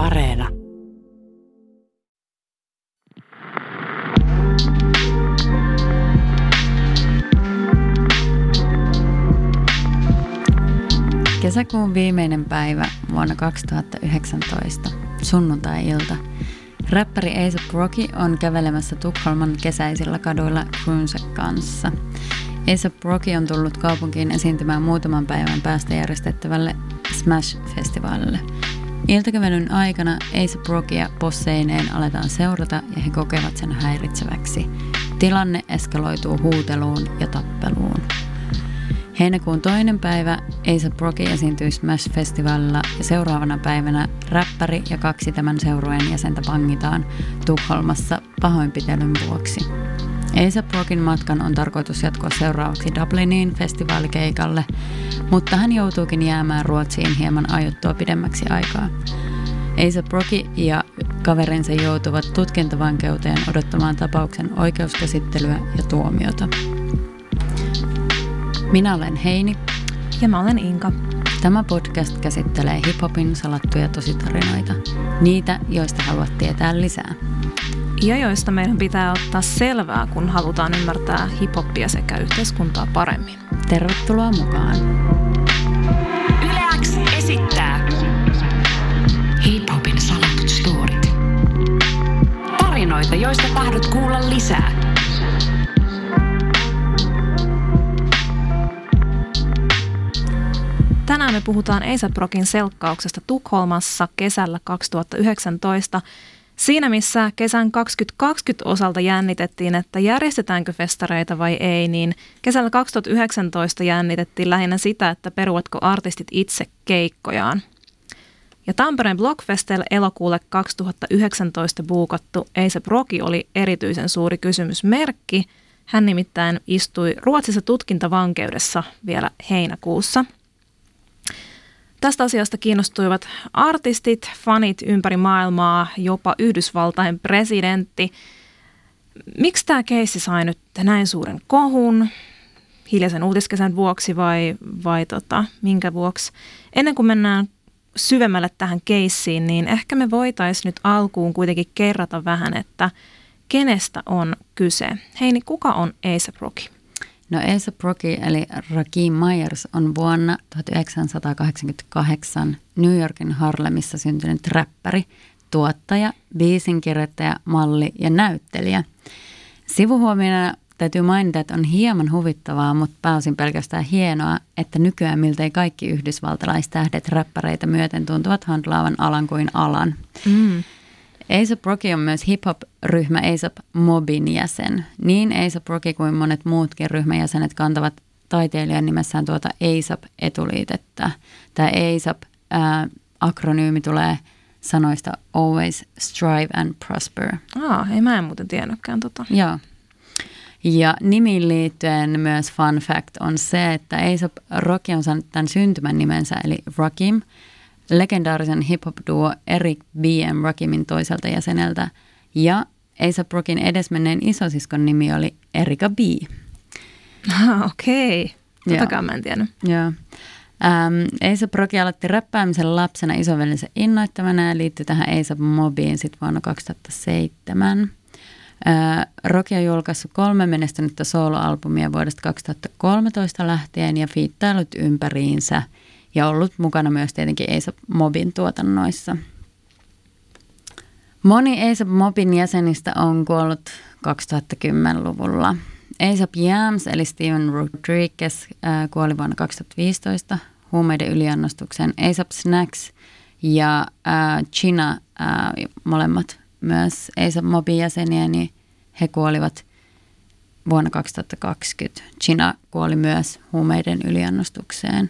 Areena. Kesäkuun viimeinen päivä vuonna 2019, sunnuntai-ilta. Räppäri A$AP Rocky on kävelemässä Tukholman kesäisillä kaduilla crewnsä kanssa. A$AP Rocky on tullut kaupunkiin esiintymään muutaman päivän päästä järjestettävälle Smash-festivaalille. Iltakävelyn aikana A$AP Rockia posseineen aletaan seurata ja he kokevat sen häiritseväksi. Tilanne eskaloituu huuteluun ja tappeluun. Heinäkuun 2. päivä A$AP Rocky esiintyi Smash-festivaalilla ja seuraavana päivänä räppäri ja 2 tämän seurueen jäsentä pangitaan Tukholmassa pahoinpitelyn vuoksi. A$AP Rockin matkan on tarkoitus jatkoa seuraavaksi Dubliniin festivaalikeikalle, mutta hän joutuukin jäämään Ruotsiin hieman aiottua pidemmäksi aikaa. A$AP Rocky ja kaverinsa joutuvat tutkintavankeuteen odottamaan tapauksen oikeuskäsittelyä ja tuomiota. Minä olen Heini. Ja mä olen Inka. Tämä podcast käsittelee hiphopin salattuja tositarinoita. Niitä, joista haluat tietää lisää. Ja joista meidän pitää ottaa selvää, kun halutaan ymmärtää hiphoppia sekä yhteiskuntaa paremmin. Tervetuloa mukaan. Yle X esittää Hiphopin salatut storit. Tarinoita, joista tahdot kuulla lisää. Tänään me puhutaan A$AP Rockin selkkauksesta Tukholmassa kesällä 2019. Siinä missä kesän 2020 osalta jännitettiin, että järjestetäänkö festareita vai ei, niin kesällä 2019 jännitettiin lähinnä sitä, että peruvatko artistit itse keikkojaan. Ja Tampereen Blockfestille elokuulle 2019 buukattu A$AP Rocky oli erityisen suuri kysymysmerkki. Hän nimittäin istui Ruotsissa tutkintavankeudessa vielä heinäkuussa. Tästä asiasta kiinnostuivat artistit, fanit ympäri maailmaa, jopa Yhdysvaltain presidentti. Miksi tämä keissi sai nyt näin suuren kohun? Hiljaisen uutiskesän vuoksi vai minkä vuoksi? Ennen kuin mennään syvemmälle tähän keissiin, niin ehkä me voitaisiin nyt alkuun kuitenkin kerrata vähän, että kenestä on kyse. Heini, kuka on A$AP Rocky? No A$AP Rocky eli Rakim Mayers on vuonna 1988 New Yorkin Harlemissa syntynyt räppäri, tuottaja, biisinkirjoittaja, malli ja näyttelijä. Sivuhuomiona täytyy mainita, että on hieman huvittavaa, mutta pääosin pelkästään hienoa, että nykyään miltei kaikki yhdysvaltalaistähdet räppäreitä myöten tuntuvat handlaavan alan kuin alan. A$AP Rocky on myös hip-hop-ryhmä A$AP Mobin jäsen. Niin A$AP Rocky kuin monet muutkin ryhmäjäsenet kantavat taiteilijan nimessään tuota A$AP-etuliitettä. Tämä A$AP-akronyymi tulee sanoista Always Strive and Prosper. Ei mä en muuten tiennytkään tota. Joo. Ja nimiin liittyen myös fun fact on se, että A$AP Rocky on saanut tämän syntymän nimensä eli Rakim. Legendaarisen hip-hop-duo Erika B. Rakimin toiselta jäseneltä ja A$AP Rockin edesmenneen isosiskon nimi oli Erika B. Okei. Totakaan mä en tiedä. Joo. A$AP Rocky aloitti räppäämisen lapsena isoveljensä innoittamana ja liittyi tähän A$AP Mobiin sitten vuonna 2007. Rocky on julkaissut 3 menestynyttä soloalbumia vuodesta 2013 lähtien ja fiittailut ympäriinsä. Ja ollut mukana myös tietenkin A$AP Mobin tuotannoissa. Moni A$AP Mobin jäsenistä on kuollut 2010-luvulla. A$AP Yams eli Steven Rodriguez kuoli vuonna 2015 huumeiden yliannostukseen. A$AP Snacks ja China, molemmat myös A$AP Mobin jäseniä, niin he kuolivat vuonna 2020. China kuoli myös huumeiden yliannostukseen.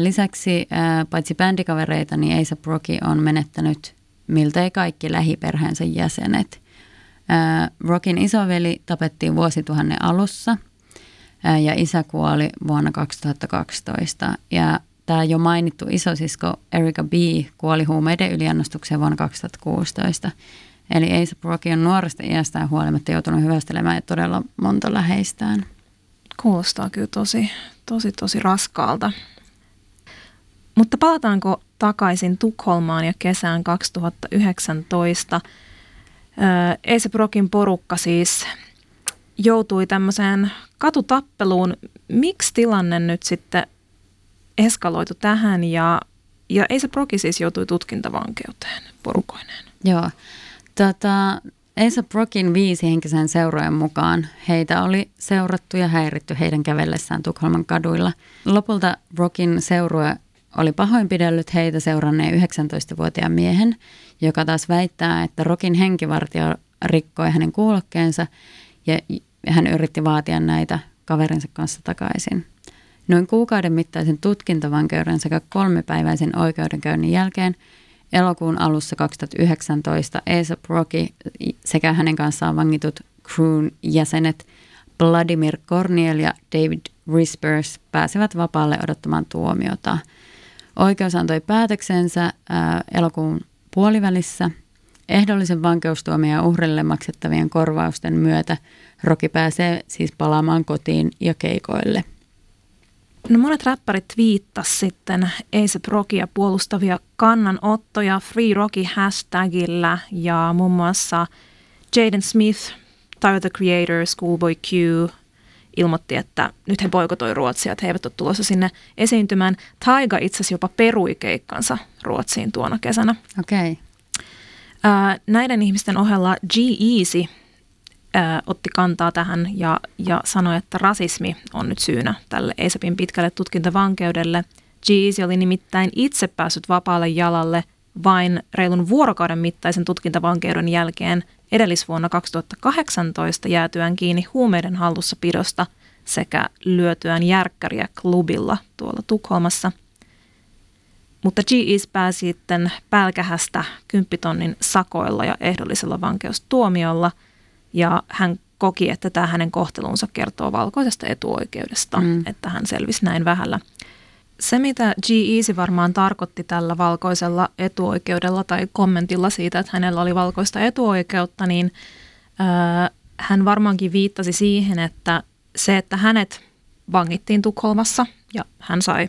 Lisäksi paitsi bändikavereita, niin A$AP Rocky on menettänyt miltei kaikki lähiperheensä jäsenet. Rockin isoveli tapettiin vuosituhannen alussa ja isä kuoli vuonna 2012. Ja tämä jo mainittu isosisko Erika B. kuoli huumeiden yliannostukseen vuonna 2016. Eli A$AP Rocky on nuoresta iästään huolimatta joutunut hyvästelemään todella monta läheistään. Kuulostaa kyllä tosi raskaalta. Mutta palataanko takaisin Tukholmaan ja kesään 2019? A$AP Rockin porukka siis joutui tämmöiseen katutappeluun. Miksi tilanne nyt sitten eskaloitu tähän ja A$AP Rocky siis joutui tutkintavankeuteen porukoineen? Joo. A$AP Rockin 5-henkisen seurojen mukaan heitä oli seurattu ja häiritty heidän kävellessään Tukholman kaduilla. Lopulta Rockin seurue oli pahoinpidellyt heitä seuranneen 19-vuotiaan miehen, joka taas väittää, että Rockin henkivartija rikkoi hänen kuulokkeensa ja hän yritti vaatia näitä kaverinsa kanssa takaisin. Noin kuukauden mittaisen tutkintavankeuden sekä 3-päiväisen oikeudenkäynnin jälkeen elokuun alussa 2019 A$AP Rocky sekä hänen kanssaan vangitut crewn jäsenet Vladimir Corniel ja David Rispers pääsivät vapaalle odottamaan tuomiota. Oikeus antoi päätöksensä elokuun puolivälissä. Ehdollisen vankeustuomion uhrille maksettavien korvausten myötä Rocky pääsee siis palaamaan kotiin ja keikoille. No monet räppärit twiittasivat sitten A$AP Rockia puolustavia kannanottoja Free Rocky -hashtagillä ja muun muassa Jaden Smith, Tyler the Creator, Schoolboy Q ilmoitti, että nyt he boikotoi Ruotsia, että he eivät ole tulossa sinne esiintymään. Taiga itse asiassa jopa perui keikkansa Ruotsiin tuona kesänä. Okei. Okay. Näiden ihmisten ohella G-Eazy otti kantaa tähän ja sanoi, että rasismi on nyt syynä tälle A$APin pitkälle tutkintavankeudelle. G-Eazy oli nimittäin itse päässyt vapaalle jalalle vain reilun vuorokauden mittaisen tutkintavankeuden jälkeen edellisvuonna 2018 jäätyään kiinni huumeiden hallussapidosta sekä lyötyään järkkäriä klubilla tuolla Tukholmassa. Mutta G-Eazy pääsi sitten pälkähästä 10 000 sakoilla ja ehdollisella vankeustuomiolla ja hän koki, että tämä hänen kohtelunsa kertoo valkoisesta etuoikeudesta, että hän selvisi näin vähällä. Se, mitä G-Eazy varmaan tarkoitti tällä valkoisella etuoikeudella tai kommentilla siitä, että hänellä oli valkoista etuoikeutta, niin hän varmaankin viittasi siihen, että se, että hänet vangittiin Tukholmassa ja hän sai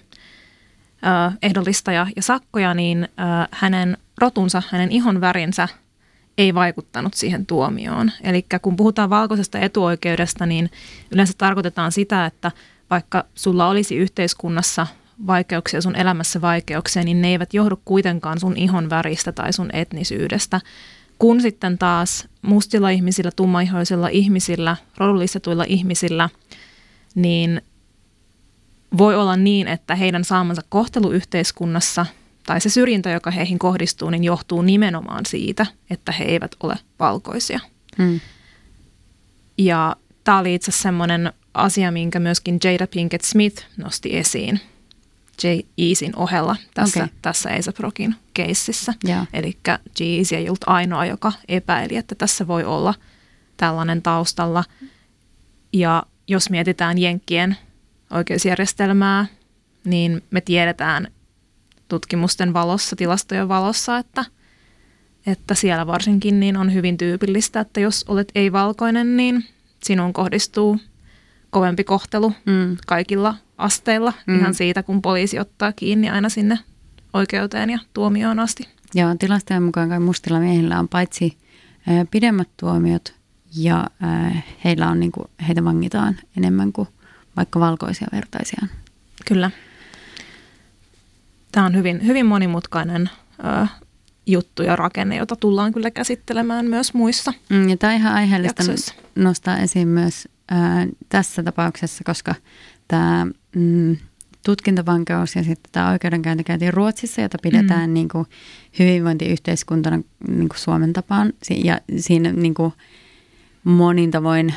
ehdollista ja sakkoja, niin hänen rotunsa, hänen ihon värinsä ei vaikuttanut siihen tuomioon. Eli kun puhutaan valkoisesta etuoikeudesta, niin yleensä tarkoitetaan sitä, että vaikka sulla olisi yhteiskunnassa vaikeuksia, sun elämässä vaikeuksia, niin ne eivät johdu kuitenkaan sun ihon väristä tai sun etnisyydestä. Kun sitten taas mustilla ihmisillä, tummaihoisilla ihmisillä, rodullistetuilla ihmisillä, niin voi olla niin, että heidän saamansa kohtelu yhteiskunnassa tai se syrjintä, joka heihin kohdistuu, niin johtuu nimenomaan siitä, että he eivät ole valkoisia. Ja tämä oli itse asiassa semmoinen asia, minkä myöskin Jada Pinkett Smith nosti esiin G-Eazyn ohella tässä A$AP Rockin keississä. Yeah. Eli G-Eazy ei ollut ainoa, joka epäili, että tässä voi olla tällainen taustalla. Ja jos mietitään jenkkien oikeusjärjestelmää, niin me tiedetään tutkimusten valossa, tilastojen valossa, että siellä varsinkin niin on hyvin tyypillistä, että jos olet ei-valkoinen, niin sinun kohdistuu kovempi kohtelu kaikilla asteilla, ihan siitä, kun poliisi ottaa kiinni aina sinne oikeuteen ja tuomioon asti. Joo, tilastojen mukaan kai mustilla miehillä on paitsi pidemmät tuomiot ja heillä on, niin kuin, heitä vangitaan enemmän kuin vaikka valkoisia vertaisiaan. Kyllä. Tämä on hyvin, hyvin monimutkainen juttu ja rakenne, jota tullaan kyllä käsittelemään myös muissa. Ja tämä on ihan aiheellista jaksoissa nostaa esiin myös tässä tapauksessa, koska tämä tutkintavankeus ja sitten tämä oikeudenkäynti käytiin Ruotsissa, jota pidetään niin kuin hyvinvointiyhteiskuntana niin kuin Suomen tapaan. Ja siinä niin kuin monin tavoin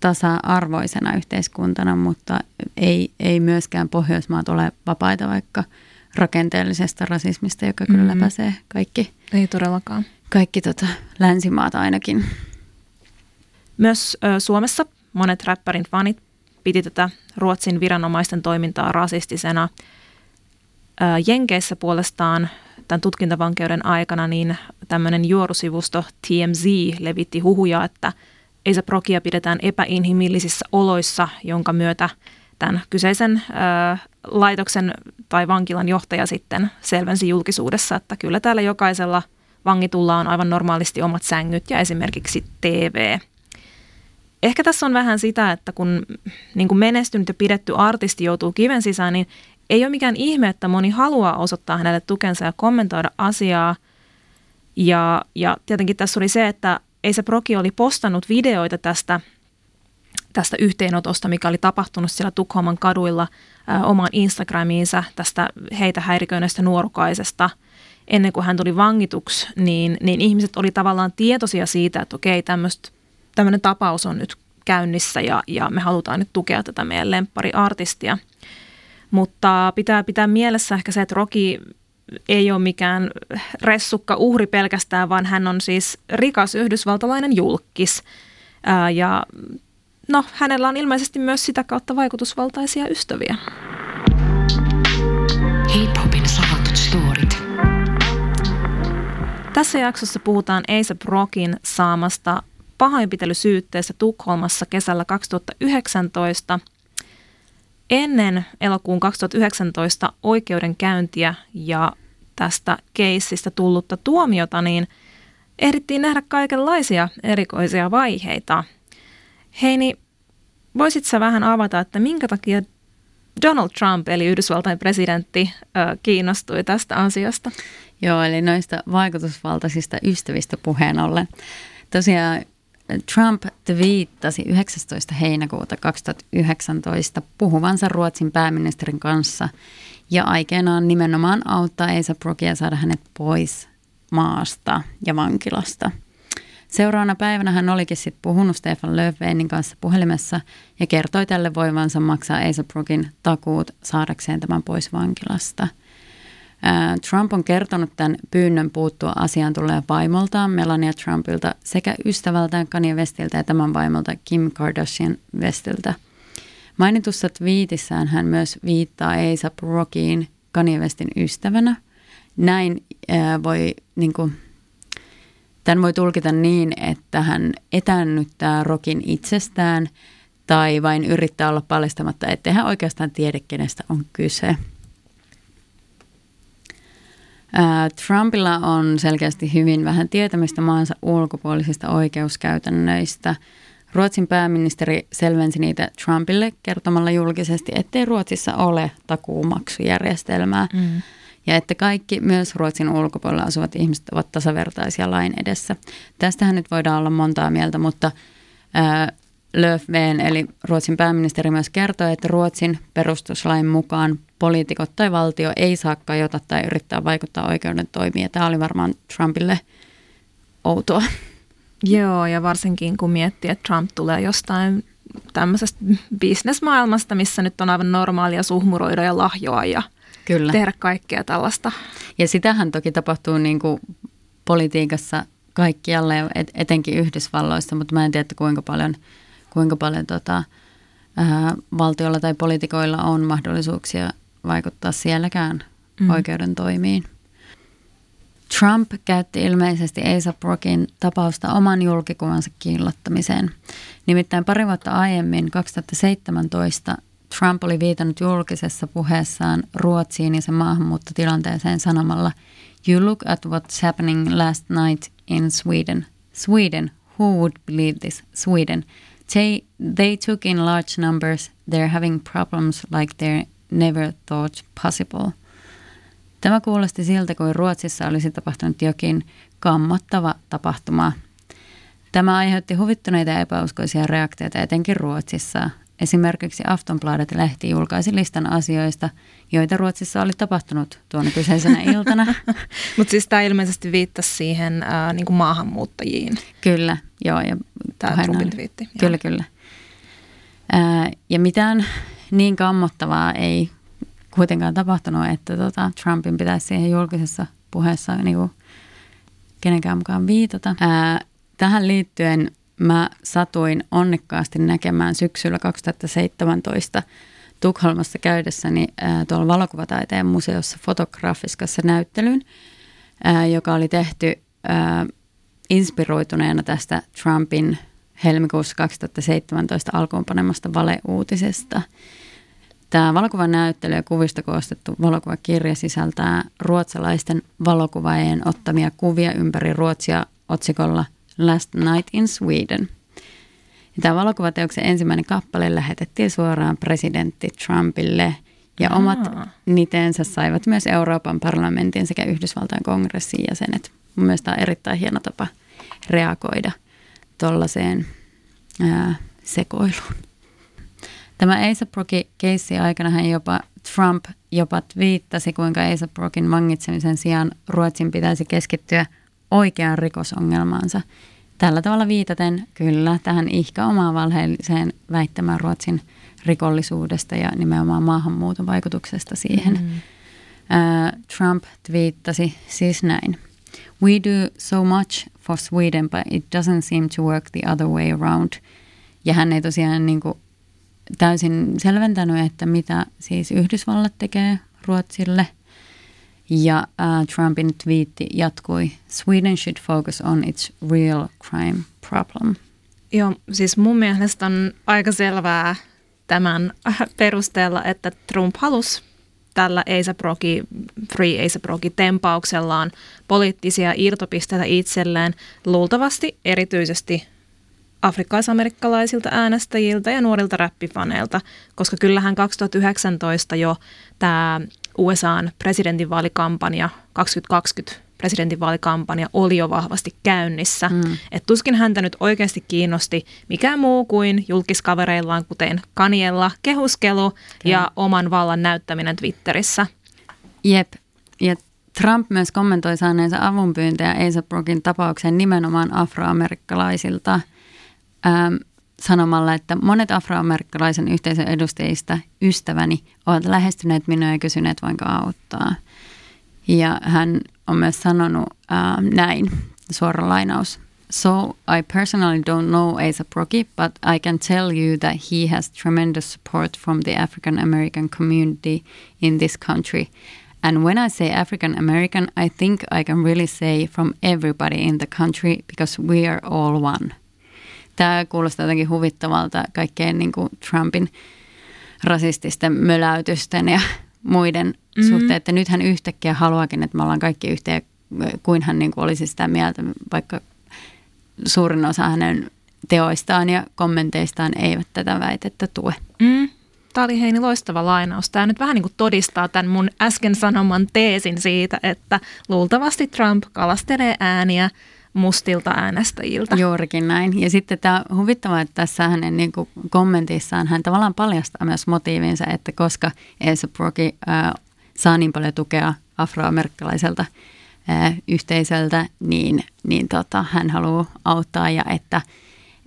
tasa-arvoisena yhteiskuntana, mutta ei myöskään Pohjoismaat ole vapaita vaikka rakenteellisesta rasismista, joka kyllä läpäisee kaikki. Ei todellakaan. Kaikki länsimaat ainakin. Myös Suomessa monet räppärin fanit piti tätä Ruotsin viranomaisten toimintaa rasistisena. Jenkeissä puolestaan tämän tutkintavankeuden aikana niin tämmöinen juorusivusto TMZ levitti huhuja, että A$AP Rockia pidetään epäinhimillisissä oloissa, jonka myötä tämän kyseisen laitoksen tai vankilan johtaja sitten selvensi julkisuudessa, että kyllä täällä jokaisella vangitulla on aivan normaalisti omat sängyt ja esimerkiksi TV. Ehkä tässä on vähän sitä, että kun niin kuin menestynyt ja pidetty artisti joutuu kiven sisään, niin ei ole mikään ihme, että moni haluaa osoittaa hänelle tukensa ja kommentoida asiaa. Ja tietenkin tässä oli se, että A$AP Rocky oli postannut videoita tästä yhteenotosta, mikä oli tapahtunut siellä Tukholman kaduilla omaan Instagramiinsa tästä heitä häiriköineestä nuorukaisesta. Ennen kuin hän tuli vangituksi, niin ihmiset oli tavallaan tietoisia siitä, että okei, tämmöinen tapaus on nyt käynnissä ja me halutaan nyt tukea tätä meidän lemppariartistia. Mutta pitää mielessä ehkä se, että Rocky ei ole mikään ressukka uhri pelkästään, vaan hän on siis rikas yhdysvaltalainen julkkis. Ja no, hänellä on ilmeisesti myös sitä kautta vaikutusvaltaisia ystäviä. Hip-hopin salatut storit. Tässä jaksossa puhutaan A$AP Rockin saamasta pahoinpitelysyytteestä Tukholmassa kesällä 2019. Ennen elokuun 2019 oikeudenkäyntiä ja tästä keissistä tullutta tuomiota, niin ehdittiin nähdä kaikenlaisia erikoisia vaiheita. Heini, voisit sä vähän avata, että minkä takia Donald Trump, eli Yhdysvaltain presidentti, kiinnostui tästä asiasta? Joo, eli noista vaikutusvaltaisista ystävistä puheen ollen. Tosiaan Trump twiittasi 19. heinäkuuta 2019 puhuvansa Ruotsin pääministerin kanssa ja aikeenaan nimenomaan auttaa A$AP Rockia saada hänet pois maasta ja vankilasta. Seuraavana päivänä hän olikin sitten puhunut Stefan Löfvenin kanssa puhelimessa ja kertoi tälle voivansa maksaa A$AP Rockin takuut saadakseen tämän pois vankilasta. Trump on kertonut tämän pyynnön puuttua asiaan tulleen vaimoltaan Melania Trumpilta sekä ystävältään Kanye Westiltä ja tämän vaimolta Kim Kardashian Westiltä. Mainitussa twiitissään hän myös viittaa A$AP Rockiin Kanye Westin ystävänä. Näin voi niinku... Tämän voi tulkita niin, että hän etännyttää Rockin itsestään tai vain yrittää olla paljastamatta, ettei hän oikeastaan tiedä, kenestä on kyse. Trumpilla on selkeästi hyvin vähän tietämistä maansa ulkopuolisista oikeuskäytännöistä. Ruotsin pääministeri selvensi niitä Trumpille kertomalla julkisesti, ettei Ruotsissa ole takuumaksujärjestelmää. Mm. Ja että kaikki, myös Ruotsin ulkopuolella asuvat ihmiset, ovat tasavertaisia lain edessä. Tästähän nyt voidaan olla montaa mieltä, mutta Löfven, eli Ruotsin pääministeri, myös kertoi, että Ruotsin perustuslain mukaan poliitikot tai valtio ei saa kajota tai yrittää vaikuttaa oikeuden toimiin. Tämä oli varmaan Trumpille outoa. Joo, ja varsinkin kun miettii, että Trump tulee jostain tämmöisestä bisnesmaailmasta, missä nyt on aivan normaalia suhmuroida ja lahjoa ja... Kyllä. Tehdä kaikkea tällaista. Ja sitähän toki tapahtuu niin kuin politiikassa kaikkialla ja etenkin Yhdysvalloissa, mutta mä en tiedä, kuinka paljon valtiolla tai poliitikoilla on mahdollisuuksia vaikuttaa sielläkään oikeuden toimiin. Trump käytti ilmeisesti A$AP Rockin tapausta oman julkikuvansa kiillottamiseen. Nimittäin pari vuotta aiemmin, 2017, Trump oli viitannut julkisessa puheessaan Ruotsiin ja sen maahanmuuttotilanteeseen sanomalla "You look at what's happening last night in Sweden. Sweden, who would believe this? Sweden. They took in large numbers. They're having problems like they never thought possible." Tämä kuulosti siltä, kuin Ruotsissa olisi tapahtunut jokin kammottava tapahtuma. Tämä aiheutti huvittuneita ja epäuskoisia reaktioita etenkin Ruotsissa. Esimerkiksi Aftonbladet-lehti julkaisi listan asioista, joita Ruotsissa oli tapahtunut tuona kyseisenä iltana. Mutta siis tämä ilmeisesti viittasi siihen niinku maahanmuuttajiin. Kyllä, joo. Ja tämä Trumpin twiitti. Kyllä, kyllä. Ja mitään niin kammottavaa ei kuitenkaan tapahtunut, että Trumpin pitäisi siihen julkisessa puheessa niinku kenenkään mukaan viitata. Tähän liittyen... Mä satuin onnekkaasti näkemään syksyllä 2017 Tukholmassa käydessäni tuolla valokuvataiteen museossa Fotografiskassa näyttelyyn, joka oli tehty inspiroituneena tästä Trumpin helmikuussa 2017 alkuunpanemasta valeuutisesta. Tämä valokuvanäyttely ja kuvista koostettu valokuvakirja sisältää ruotsalaisten valokuvaajien ottamia kuvia ympäri Ruotsia otsikolla Last Night in Sweden. Ja tämä valokuvateoksen ensimmäinen kappale lähetettiin suoraan presidentti Trumpille ja omat niteensä saivat myös Euroopan parlamentin sekä Yhdysvaltain kongressin jäsenet. Mun mielestä tämä on erittäin hieno tapa reagoida tuollaiseen sekoiluun. Tämä A$AP Rocky-keissin aikana hän Trump jopa twiittasi, kuinka A$AP Rockin vangitsemisen sijaan Ruotsin pitäisi keskittyä oikeaan rikosongelmaansa. Tällä tavalla viitaten kyllä tähän ihka omaan valheelliseen väittämään Ruotsin rikollisuudesta ja nimenomaan maahanmuuton vaikutuksesta siihen. Trump twiittasi siis näin. We do so much for Sweden, but it doesn't seem to work the other way around. Ja hän ei tosiaan niinku täysin selventänyt, että mitä siis Yhdysvallat tekee Ruotsille. Ja Trumpin twiitti jatkui, Sweden should focus on its real crime problem. Joo, siis mun mielestä on aika selvää tämän perusteella, että Trump halusi tällä A$AP Rocky, Free A$AP Rocky -tempauksellaan poliittisia irtopisteitä itselleen luultavasti erityisesti afrikkalaisamerikkalaisilta äänestäjiltä ja nuorilta räppifaneilta, koska kyllähän 2019 jo tämä USA:n presidentinvaalikampanja, 2020 presidentinvaalikampanja oli jo vahvasti käynnissä. Et tuskin häntä nyt oikeasti kiinnosti mikään muu kuin julkiskavereillaan, kuten Kaniella, kehuskelu ja oman vallan näyttäminen Twitterissä. Jep. Ja Trump myös kommentoi saaneensa avunpyyntöjä A$AP Rockin tapaukseen nimenomaan afroamerikkalaisilta sanomalla, että monet afroamerikkalaisen yhteisön edustajista ystäväni ovat lähestyneet minua ja kysyneet, voinko auttaa. Ja hän on myös sanonut näin, suora lainaus. So I personally don't know A$AP Rocky, but I can tell you that he has tremendous support from the African American community in this country. And when I say African American, I think I can really say from everybody in the country because we are all one. Tämä kuulostaa jotenkin huvittavalta kaikkein niin kuin Trumpin rasististen möläytysten ja muiden suhteen, että nyt hän yhtäkkiä haluakin, että me ollaan kaikki yhteen, kuin hän niin kuin olisi sitä mieltä, vaikka suurin osa hänen teoistaan ja kommenteistaan eivät tätä väitettä tue. Tämä oli Heini loistava lainaus. Tämä nyt vähän niin kuin todistaa tämän mun äsken sanoman teesin siitä, että luultavasti Trump kalastelee ääniä mustilta äänestäjiltä. Juurikin näin. Ja sitten tämä on huvittavaa, että tässä hänen niin kuin kommentissaan hän tavallaan paljastaa myös motiivinsa, että koska A$AP Rocky saa niin paljon tukea afroamerikkalaiselta yhteisöltä, niin hän haluaa auttaa ja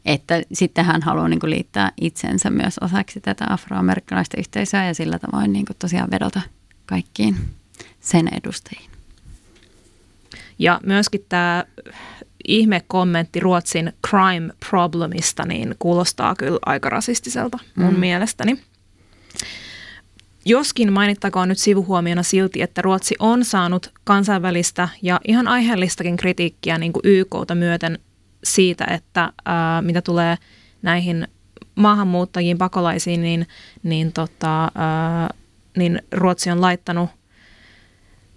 että sitten hän haluaa niin kuin liittää itsensä myös osaksi tätä afroamerikkalaista yhteisöä ja sillä tavoin niin kuin tosiaan vedota kaikkiin sen edustajiin. Ja myöskin tämä ihmekommentti Ruotsin crime problemista niin kuulostaa kyllä aika rasistiselta mun mielestäni. Joskin mainittakoon nyt sivuhuomiona silti, että Ruotsi on saanut kansainvälistä ja ihan aiheellistakin kritiikkiä niin kuin YK:ta myöten siitä, että mitä tulee näihin maahanmuuttajiin, pakolaisiin, niin Ruotsi on laittanut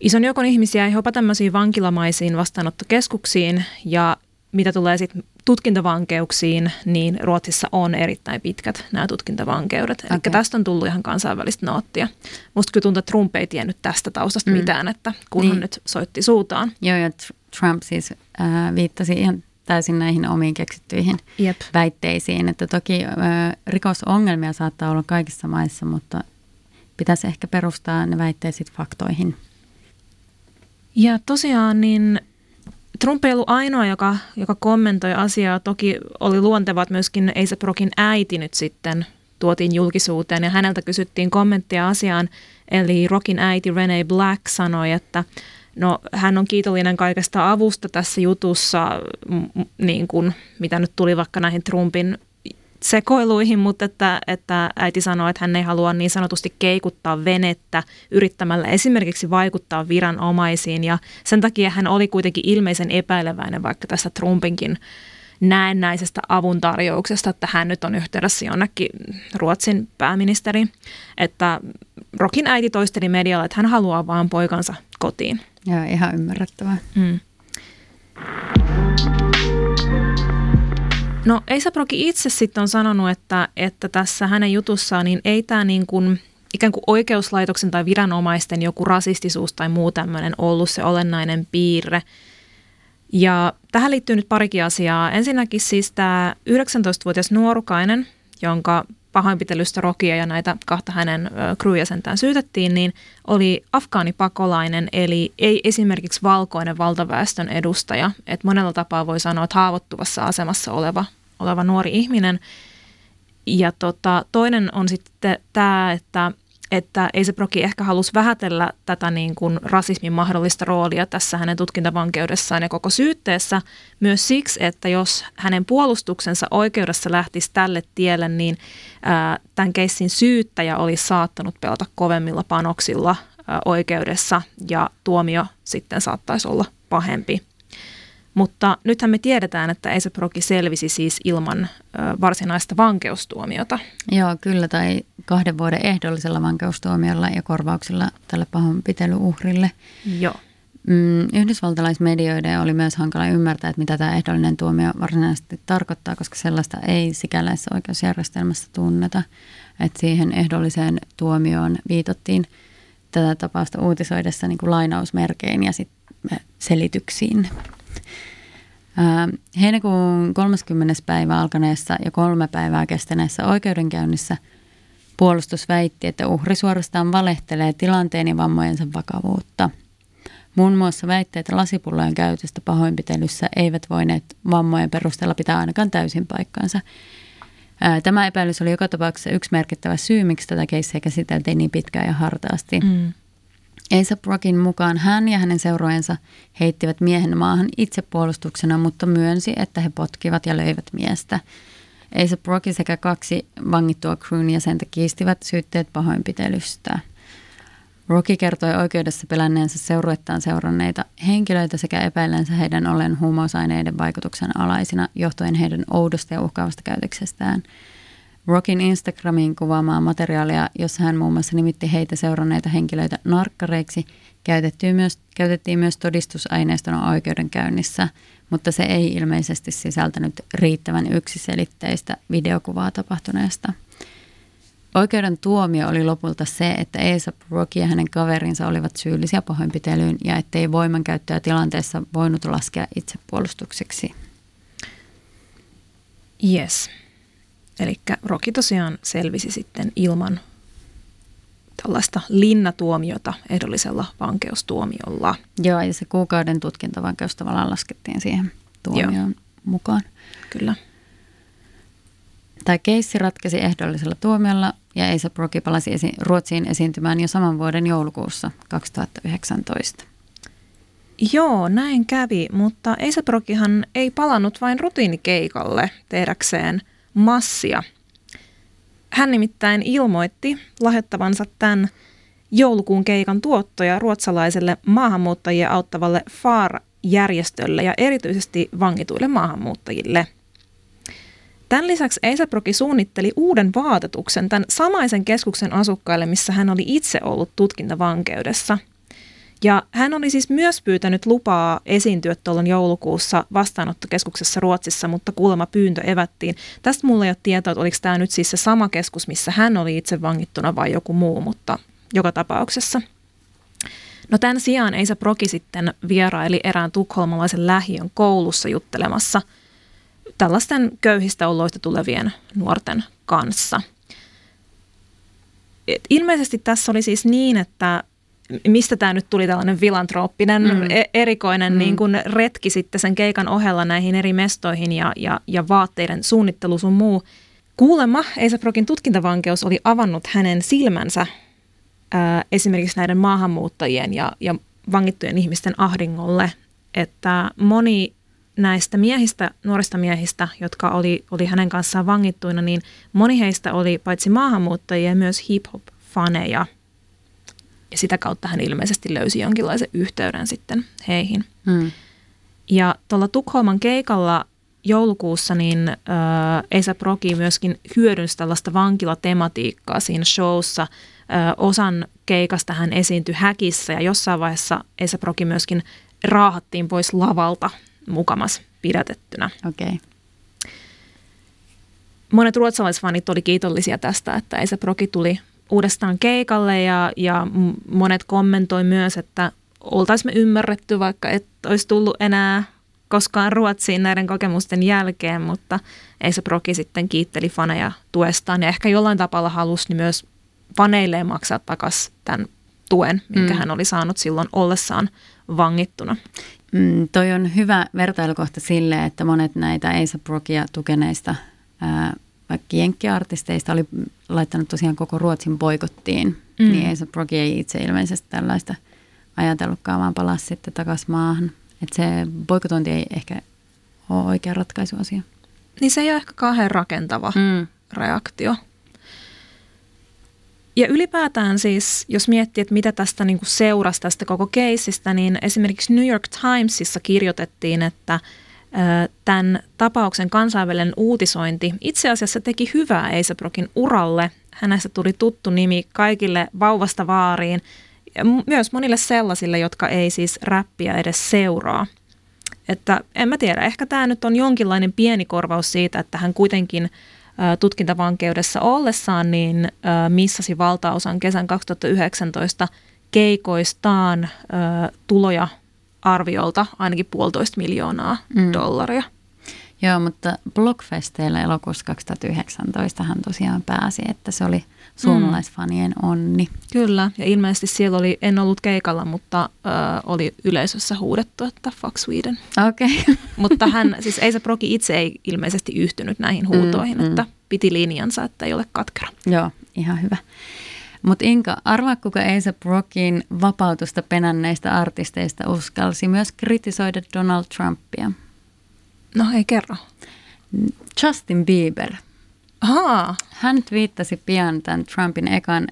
ison joukon ihmisiä jopa tämmöisiin vankilamaisiin vastaanottokeskuksiin ja mitä tulee sitten tutkintavankeuksiin, niin Ruotsissa on erittäin pitkät nämä tutkintavankeudet. Okay. Eli tästä on tullut ihan kansainvälistä noottia. Musta kyllä tuntuu, että Trump ei tiennyt tästä taustasta mitään, että kunhan nyt soitti suutaan. Joo, ja Trump siis viittasi ihan täysin näihin omiin keksittyihin väitteisiin. Että toki rikosongelmia saattaa olla kaikissa maissa, mutta pitäisi ehkä perustaa ne väitteet sitten faktoihin. Ja tosiaan niin Trump ei ollut ainoa, joka kommentoi asiaa. Toki oli luontevaa, että myöskin A$AP Rockin äiti nyt sitten tuotiin julkisuuteen ja häneltä kysyttiin kommenttia asiaan. Eli Rockin äiti Renee Black sanoi, että no, hän on kiitollinen kaikesta avusta tässä jutussa, niin kuin mitä nyt tuli vaikka näihin Trumpin sekoiluihin, mutta että äiti sanoi, että hän ei halua niin sanotusti keikuttaa venettä yrittämällä esimerkiksi vaikuttaa viranomaisiin ja sen takia hän oli kuitenkin ilmeisen epäileväinen vaikka tässä Trumpinkin näennäisestä avuntarjouksesta, että hän nyt on yhteydessä jonnekin Ruotsin pääministeriin, että Rockin äiti toisteli medialla, että hän haluaa vaan poikansa kotiin. Ja ihan ymmärrettävää. Mm. No A$AP Rocky itse sitten on sanonut, että tässä hänen jutussaan niin ei tämä niin kuin ikään kuin oikeuslaitoksen tai viranomaisten joku rasistisuus tai muu tämmöinen ollut se olennainen piirre. Ja tähän liittyy nyt parikin asiaa. Ensinnäkin siis tämä 19-vuotias nuorukainen, jonka pahoinpitelystä Rockia ja näitä kahta hänen crewjäsentään syytettiin, niin oli afgaanipakolainen, eli ei esimerkiksi valkoinen valtaväestön edustaja. Et monella tapaa voi sanoa, että haavoittuvassa asemassa oleva nuori ihminen. Ja toinen on sitten tämä, että A$AP Rocky ehkä halusi vähätellä tätä niin kuin rasismin mahdollista roolia tässä hänen tutkintavankeudessaan ja koko syytteessä myös siksi, että jos hänen puolustuksensa oikeudessa lähtisi tälle tielle, niin tämän keissin syyttäjä olisi saattanut pelata kovemmilla panoksilla oikeudessa ja tuomio sitten saattaisi olla pahempi. Mutta nythän me tiedetään, että A$AP Rocky selvisi siis ilman varsinaista vankeustuomiota. Joo, kyllä, tai 2 vuoden ehdollisella vankeustuomiolla ja korvauksilla tälle pahoinpitelyuhrille. Joo. Yhdysvaltalaismedioiden oli myös hankala ymmärtää, että mitä tämä ehdollinen tuomio varsinaisesti tarkoittaa, koska sellaista ei sikäläisessä oikeusjärjestelmässä tunneta. Että siihen ehdolliseen tuomioon viitottiin tätä tapausta uutisoidessa niin kuin lainausmerkein ja sit selityksiin. Heinäkuun 30. päivä alkaneessa ja 3 päivää kestäneessä oikeudenkäynnissä puolustus väitti, että uhri suorastaan valehtelee tilanteen ja vammojensa vakavuutta. Muun muassa väitteet lasipullojen käytöstä pahoinpitelyssä eivät voineet vammojen perusteella pitää ainakaan täysin paikkaansa. Tämä epäilys oli joka tapauksessa yksi merkittävä syy, miksi tätä keissiä käsiteltiin niin pitkään ja hartaasti. A$AP Rockin mukaan hän ja hänen seuraajansa heittivät miehen maahan itsepuolustuksena, mutta myönsi, että he potkivat ja löivät miestä. A$AP Rocky sekä 2 vangittua crewn jäsentä kiistivät syytteet pahoinpitelystä. Rocky kertoi oikeudessa pelänneensä seuruettaan seuranneita henkilöitä sekä epäillensä heidän olleen huumausaineiden vaikutuksen alaisina johtuen heidän oudosta ja uhkaavasta käytöksestään. Rockin Instagramiin kuvaamaa materiaalia, jossa hän muun muassa nimitti heitä seuranneita henkilöitä narkkareiksi, käytettiin myös todistusaineistona oikeudenkäynnissä, mutta se ei ilmeisesti sisältänyt riittävän yksiselitteistä videokuvaa tapahtuneesta. Oikeuden tuomio oli lopulta se, että A$AP Rocky ja hänen kaverinsa olivat syyllisiä pahoinpitelyyn ja ettei voimankäyttöä tilanteessa voinut laskea itsepuolustukseksi. Yes. Eli Rocky tosiaan selvisi sitten ilman tällaista linnatuomiota ehdollisella vankeustuomiolla. Joo, ja se kuukauden tutkintavankeus tavallaan laskettiin siihen tuomioon mukaan. Kyllä. Tämä keissi ratkesi ehdollisella tuomiolla ja A$AP Rocky palasi Ruotsiin esiintymään jo saman vuoden joulukuussa 2019. Joo, näin kävi, mutta A$AP Rockyhan ei palannut vain rutiinikeikalle tehdäkseen massia. Hän nimittäin ilmoitti lahjoittavansa tämän joulukuun keikan tuottoja ruotsalaiselle maahanmuuttajia auttavalle FAR-järjestölle ja erityisesti vangituille maahanmuuttajille. Tämän lisäksi A$AP Rocky suunnitteli uuden vaatetuksen tämän samaisen keskuksen asukkaille, missä hän oli itse ollut tutkintavankeudessa. Ja hän oli siis myös pyytänyt lupaa esiintyä tuolloin joulukuussa vastaanottokeskuksessa Ruotsissa, mutta kuulemma pyyntö evättiin. Tästä mulla ei ole tietoa, että oliko tämä nyt siis se sama keskus, missä hän oli itse vangittuna vai joku muu, mutta joka tapauksessa. No tämän sijaan A$AP Rocky sitten vieraili erään tukholmalaisen lähiön koulussa juttelemassa tällaisten köyhistä oloista tulevien nuorten kanssa. Et ilmeisesti tässä oli siis niin, että mistä tämä nyt tuli tällainen filantrooppinen, erikoinen niin kuin retki sitten sen keikan ohella näihin eri mestoihin ja vaatteiden suunnittelu sun muu. Kuulemma A$AP Rockin tutkintavankeus oli avannut hänen silmänsä esimerkiksi näiden maahanmuuttajien ja vangittujen ihmisten ahdingolle, että moni näistä miehistä, nuorista miehistä, jotka oli hänen kanssaan vangittuina, niin moni heistä oli paitsi maahanmuuttajia myös hip-hop-faneja. Ja sitä kautta hän ilmeisesti löysi jonkinlaisen yhteyden sitten heihin. Ja tuolla Tukholman keikalla joulukuussa niin A$AP Rocky myöskin hyödynsi tällaista vankilatematiikkaa siinä showssa. Osan keikasta hän esiintyi häkissä ja jossain vaiheessa A$AP Rocky myöskin raahattiin pois lavalta mukamas pidätettynä. Okay. Monet ruotsalaisfanit oli kiitollisia tästä, että A$AP Rocky tuli uudestaan keikalle ja monet kommentoi myös, että oltaisimme ymmärretty vaikka, että olisi tullut enää koskaan Ruotsiin näiden kokemusten jälkeen, mutta A$AP Rocky sitten kiitteli faneja tuestaan ja ehkä jollain tapalla halusi myös faneilleen maksaa takaisin tämän tuen, minkä hän oli saanut silloin ollessaan vangittuna. Toi on hyvä vertailukohta sille, että monet näitä A$AP Rockia tukeneista vaikka jenkkiartisteista oli laittanut tosiaan koko Ruotsin boikottiin, niin A$AP Rocky ei itse ilmeisesti tällaista ajatellutkaan, vaan palasi sitten takaisin maahan. Että se boikotointi ei ehkä ole oikea ratkaisuasia. Niin se ei ole ehkä kauhean rakentava reaktio. Ja ylipäätään siis, jos miettii, että mitä tästä niin kuin seurasi tästä koko keisistä, niin esimerkiksi New York Timesissa kirjoitettiin, että tämän tapauksen kansainvälinen uutisointi itse asiassa teki hyvää A$AP Rockin uralle. Hänestä tuli tuttu nimi kaikille vauvasta vaariin, myös monille sellaisille, jotka ei siis räppiä edes seuraa. Että en mä tiedä, ehkä tämä nyt on jonkinlainen pieni korvaus siitä, että hän kuitenkin tutkintavankeudessa ollessaan niin missasi valtaosan kesän 2019 keikoistaan tuloja arviolta ainakin $1,5 miljoonaa. Joo, mutta Blockfesteillä elokuussa 2019 hän tosiaan pääsi, että se oli suomalaisfanien onni. Kyllä, ja ilmeisesti siellä oli, en ollut keikalla, mutta oli yleisössä huudettu, että fuck Sweden. Okei. Okay. Mutta hän, siis A$AP Rocky itse ei ilmeisesti yhtynyt näihin huutoihin, että piti linjansa, että ei ole katkera. Joo, ihan hyvä. Mutta Inka, arvaa kuka A$AP Rockin vapautusta penänneistä artisteista uskalsi myös kritisoida Donald Trumpia? No ei kerro. Justin Bieber. Aha. Hän twiittasi pian tämän Trumpin ekan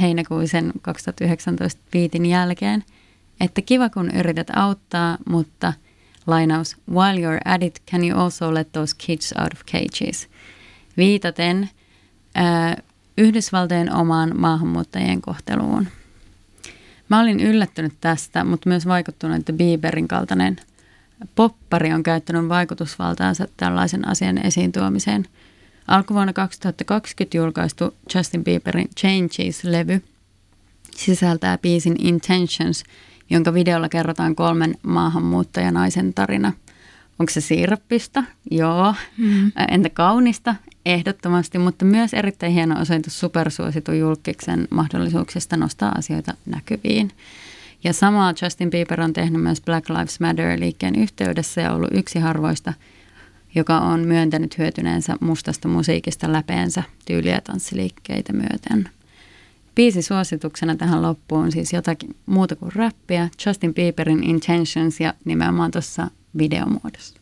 heinäkuisen 2019 twiitin jälkeen, että kiva kun yrität auttaa, mutta lainaus, while you're at it, can you also let those kids out of cages? Viitaten Yhdysvaltojen omaan maahanmuuttajien kohteluun. Mä olin yllättynyt tästä, mutta myös vaikuttunut, että Bieberin kaltainen poppari on käyttänyt vaikutusvaltaansa tällaisen asian esiin tuomiseen. Alkuvuonna 2020 julkaistu Justin Bieberin Changes-levy sisältää biisin Intentions, jonka videolla kerrotaan 3 maahanmuuttajanaisen tarina. Onko se siirappista? Joo. Entä kaunista? Ehdottomasti, mutta myös erittäin hieno osoitus supersuositun julkkiksen mahdollisuuksista nostaa asioita näkyviin. Ja samaa Justin Bieber on tehnyt myös Black Lives Matter-liikkeen yhteydessä ja ollut yksi harvoista, joka on myöntänyt hyötyneensä mustasta musiikista läpeensä tyyliä tanssiliikkeitä myöten. Biisi suosituksena tähän loppuun siis jotakin muuta kuin räppiä, Justin Bieberin Intentions ja nimenomaan tuossa videomuodossa.